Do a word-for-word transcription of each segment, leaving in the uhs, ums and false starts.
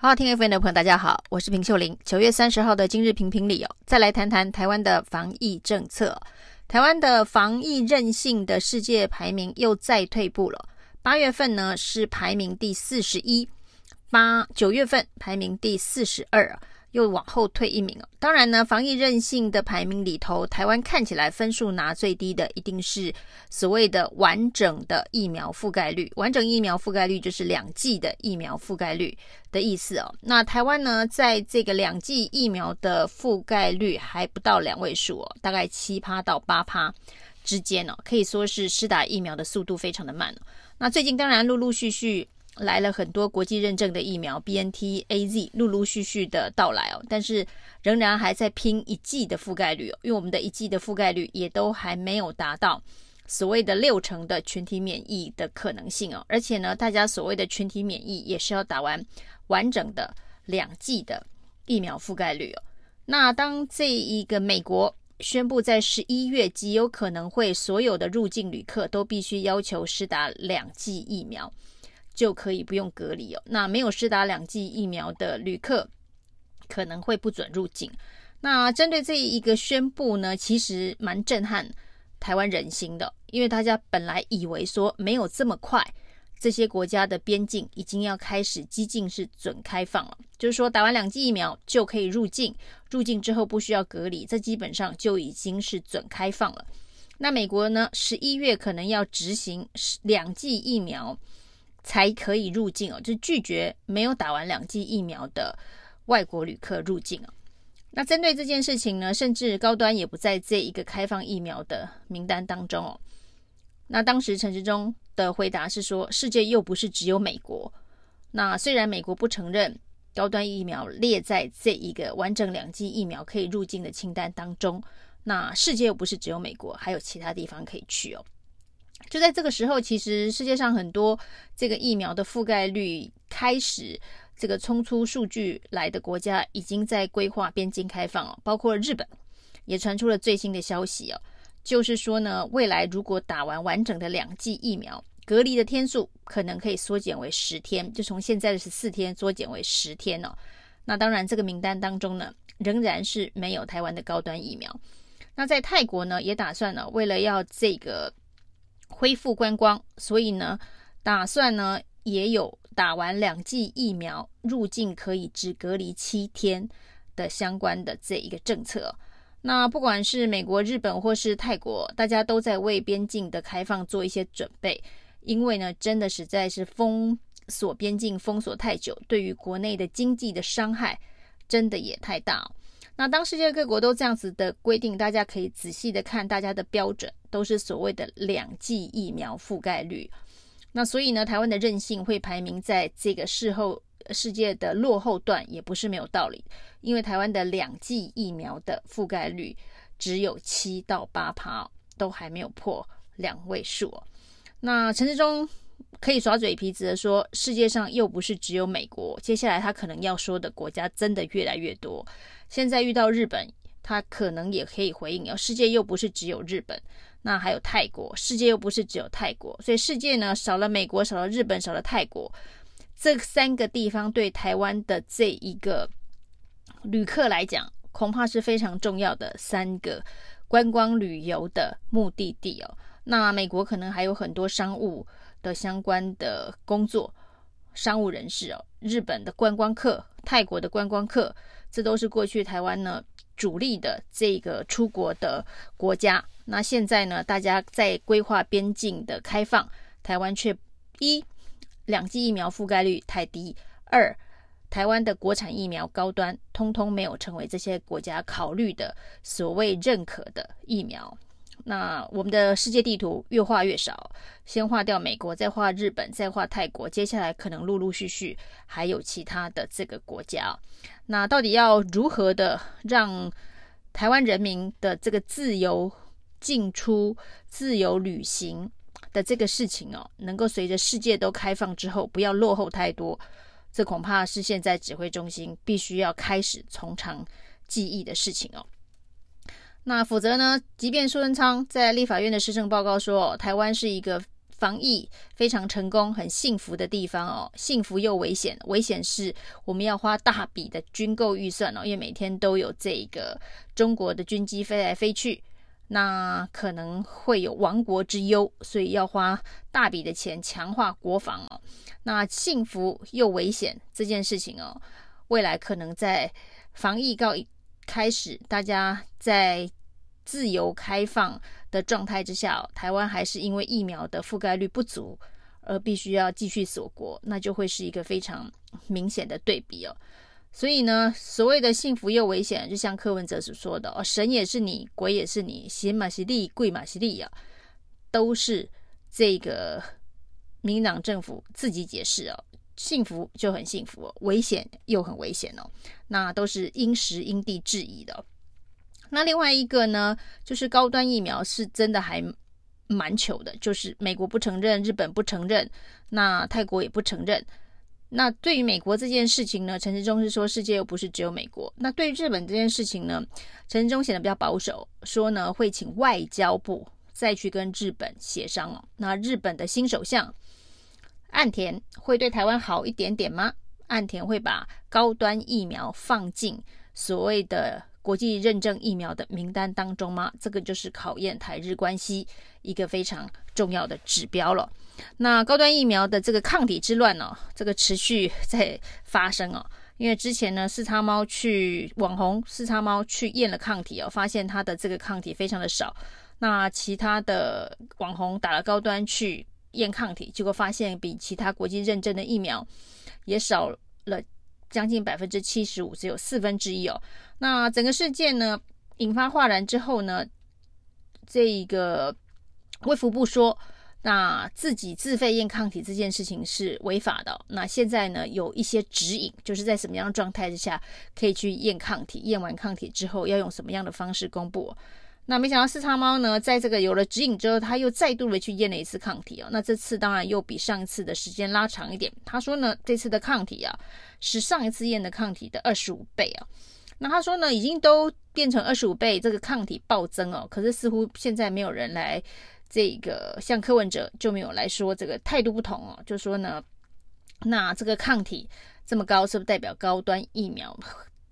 好好听 F M 的朋友，大家好，我是平秀玲。九月三十号的今日评评理哦，再来谈谈台湾的防疫政策。台湾的防疫韧性的世界排名又再退步了。八月份呢是排名第四十一，八九月份排名第四十二，又往后退一名哦。当然呢，防疫韧性的排名里头，台湾看起来分数拿最低的，一定是所谓的完整的疫苗覆盖率。完整疫苗覆盖率就是两剂的疫苗覆盖率的意思哦。那台湾呢，在这个两剂疫苗的覆盖率还不到两位数哦，大概 百分之七 到 百分之八 之间哦，可以说是施打疫苗的速度非常的慢哦。那最近当然陆陆续续来了很多国际认证的疫苗 B N T、A Z 陆陆续续的到来哦，但是仍然还在拼一剂的覆盖率哦，因为我们的一剂的覆盖率也都还没有达到所谓的六成的群体免疫的可能性哦，而且呢，大家所谓的群体免疫也是要打完完整的两剂的疫苗覆盖率哦。那当这一个美国宣布在十一月极有可能会所有的入境旅客都必须要求施打两剂疫苗，就可以不用隔离哦。那没有施打两剂疫苗的旅客可能会不准入境。那针对这一个宣布呢，其实蛮震撼台湾人心的，因为大家本来以为说没有这么快，这些国家的边境已经要开始激进是准开放了，就是说打完两剂疫苗就可以入境，入境之后不需要隔离，这基本上就已经是准开放了。那美国呢，十一月可能要执行两剂疫苗才可以入境哦，就拒绝没有打完两剂疫苗的外国旅客入境哦。那针对这件事情呢，甚至高端也不在这一个开放疫苗的名单当中哦。那当时陈时中的回答是说，世界又不是只有美国。那虽然美国不承认高端疫苗列在这一个完整两剂疫苗可以入境的清单当中，那世界又不是只有美国，还有其他地方可以去哦。就在这个时候，其实世界上很多这个疫苗的覆盖率开始这个冲出数据来的国家，已经在规划边境开放哦，包括日本也传出了最新的消息哦，就是说呢，未来如果打完完整的两剂疫苗，隔离的天数可能可以缩减为十天，就从现在的十四天缩减为十天哦。那当然，这个名单当中呢，仍然是没有台湾的高端疫苗。那在泰国呢，也打算呢，为了要这个恢复观光，所以呢打算呢也有打完两剂疫苗入境可以只隔离七天的相关的这一个政策。那不管是美国、日本或是泰国，大家都在为边境的开放做一些准备，因为呢真的实在是封锁边境封锁太久，对于国内的经济的伤害真的也太大哦。那当世界各国都这样子的规定，大家可以仔细的看，大家的标准都是所谓的两剂疫苗覆盖率。那所以呢，台湾的韧性会排名在这个事后世界的落后段也不是没有道理，因为台湾的两剂疫苗的覆盖率只有 百分之七 到 百分之八， 都还没有破两位数哦。那陈时中可以耍嘴皮子的说，世界上又不是只有美国，接下来他可能要说的国家真的越来越多。现在遇到日本，他可能也可以回应，世界又不是只有日本。那还有泰国，世界又不是只有泰国。所以世界呢，少了美国，少了日本，少了泰国，这三个地方对台湾的这一个旅客来讲，恐怕是非常重要的三个观光旅游的目的地哦。那美国可能还有很多商务的相关的工作，商务人士哦，日本的观光客，泰国的观光客，这都是过去台湾呢主力的这个出国的国家。那现在呢，大家在规划边境的开放，台湾却一两剂疫苗覆盖率太低，二台湾的国产疫苗高端通通没有成为这些国家考虑的所谓认可的疫苗。那我们的世界地图越画越少，先画掉美国，再画日本，再画泰国，接下来可能陆陆续续还有其他的这个国家。那到底要如何的让台湾人民的这个自由进出、自由旅行的这个事情哦，能够随着世界都开放之后不要落后太多，这恐怕是现在指挥中心必须要开始从长计议的事情哦。那否则呢，即便苏贞昌在立法院的施政报告说，台湾是一个防疫非常成功、很幸福的地方哦，幸福又危险。危险是我们要花大笔的军购预算哦，因为每天都有这个中国的军机飞来飞去，那可能会有亡国之忧，所以要花大笔的钱强化国防哦。那幸福又危险这件事情哦，未来可能在防疫告开始，大家在自由开放的状态之下，台湾还是因为疫苗的覆盖率不足而必须要继续锁国，那就会是一个非常明显的对比哦。所以呢，所谓的幸福又危险，就像柯文哲所说的哦，神也是你，鬼也是你，邪嘛是利，鬼嘛是利啊，都是这个民党政府自己解释哦。幸福就很幸福哦，危险又很危险哦，那都是因时因地制宜的哦。那另外一个呢，就是高端疫苗是真的还蛮糗的，就是美国不承认，日本不承认，那泰国也不承认。那对于美国这件事情呢，陈时中是说世界又不是只有美国。那对于日本这件事情呢，陈时中显得比较保守，说呢会请外交部再去跟日本协商哦。那日本的新首相岸田会对台湾好一点点吗？岸田会把高端疫苗放进所谓的国际认证疫苗的名单当中吗？这个就是考验台日关系一个非常重要的指标了。那高端疫苗的这个抗体之乱哦，这个持续在发生哦。因为之前呢，四叉猫去网红四叉猫去验了抗体哦，发现它的这个抗体非常的少。那其他的网红打了高端去验抗体，结果发现比其他国际认证的疫苗也少了将近 百分之七十五， 只有四分之一哦。那整个事件呢引发哗然之后呢，这个卫福部说那自己自费验抗体这件事情是违法的哦。那现在呢有一些指引，就是在什么样的状态之下可以去验抗体，验完抗体之后要用什么样的方式公布哦。那没想到四叉猫呢，在这个有了指引之后，他又再度的去验了一次抗体哦。那这次当然又比上一次的时间拉长一点。他说呢，这次的抗体啊，是上一次验的抗体的二十五倍啊。那他说呢，已经都变成二十五倍，这个抗体暴增哦。可是似乎现在没有人来这个，像柯文哲就没有来说这个态度不同哦，就说呢，那这个抗体这么高，是不是代表高端疫苗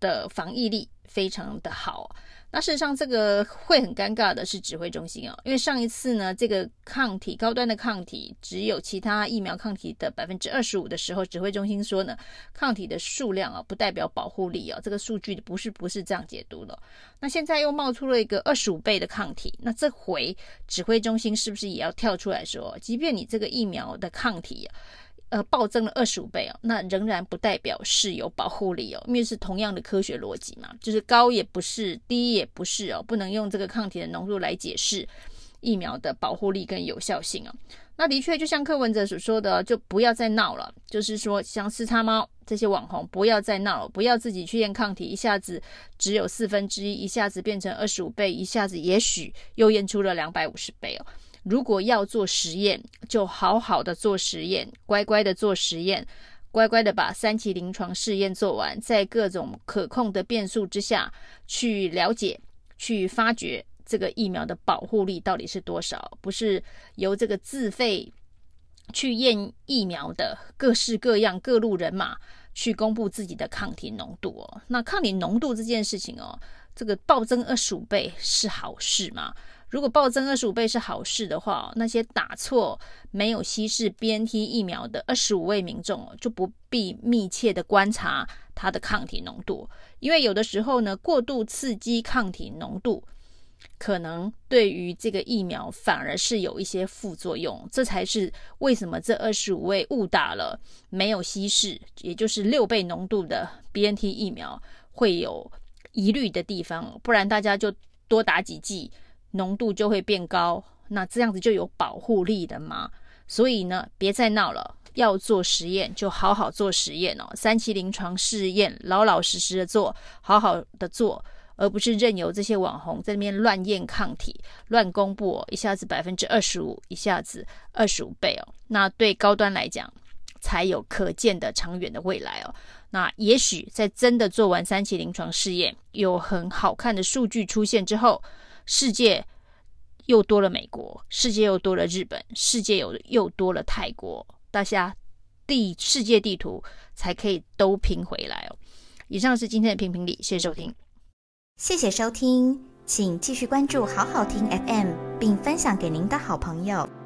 的防疫力非常的好哦？那事实上这个会很尴尬的是指挥中心哦，因为上一次呢这个抗体高端的抗体只有其他疫苗抗体的 百分之二十五 的时候，指挥中心说呢抗体的数量啊不代表保护力哦，这个数据不是不是这样解读的哦。那现在又冒出了一个二十五倍的抗体，那这回指挥中心是不是也要跳出来说，即便你这个疫苗的抗体啊呃，暴增了二十五倍哦，那仍然不代表是有保护力哦，因为是同样的科学逻辑嘛，就是高也不是，低也不是哦，不能用这个抗体的浓度来解释疫苗的保护力跟有效性哦。那的确就像柯文哲所说的，就不要再闹了，就是说像四叉猫这些网红不要再闹了，不要自己去验抗体，一下子只有四分之一，一下子变成二十五倍，一下子也许又验出了两百五十倍哦。如果要做实验，就好好的做实验，乖乖的做实验，乖乖的把三期临床试验做完，在各种可控的变数之下去了解，去发掘这个疫苗的保护力到底是多少，不是由这个自费去验疫苗的各式各样各路人马去公布自己的抗体浓度哦。那抗体浓度这件事情哦，这个暴增二十五倍是好事吗？如果暴增二十五倍是好事的话，那些打错没有稀释 B N T 疫苗的二十五位民众就不必密切的观察它的抗体浓度，因为有的时候呢，过度刺激抗体浓度可能对于这个疫苗反而是有一些副作用，这才是为什么这二十五位误打了没有稀释，也就是六倍浓度的 B N T 疫苗会有疑虑的地方，不然大家就多打几剂浓度就会变高，那这样子就有保护力的嘛。所以呢，别再闹了，要做实验就好好做实验哦，三期临床试验老老实实的做，好好的做，而不是任由这些网红在那边乱验抗体，乱公布哦，一下子 百分之二十五， 一下子二十五倍哦。那对高端来讲才有可见的长远的未来哦。那也许在真的做完三期临床试验，有很好看的数据出现之后，世界又多了美国，世界又多了日本，世界又又多了泰国，大家地世界地图才可以都拼回来哦。以上是今天的评评理，谢谢收听。谢谢收听，请继续关注好好听 F M， 并分享给您的好朋友。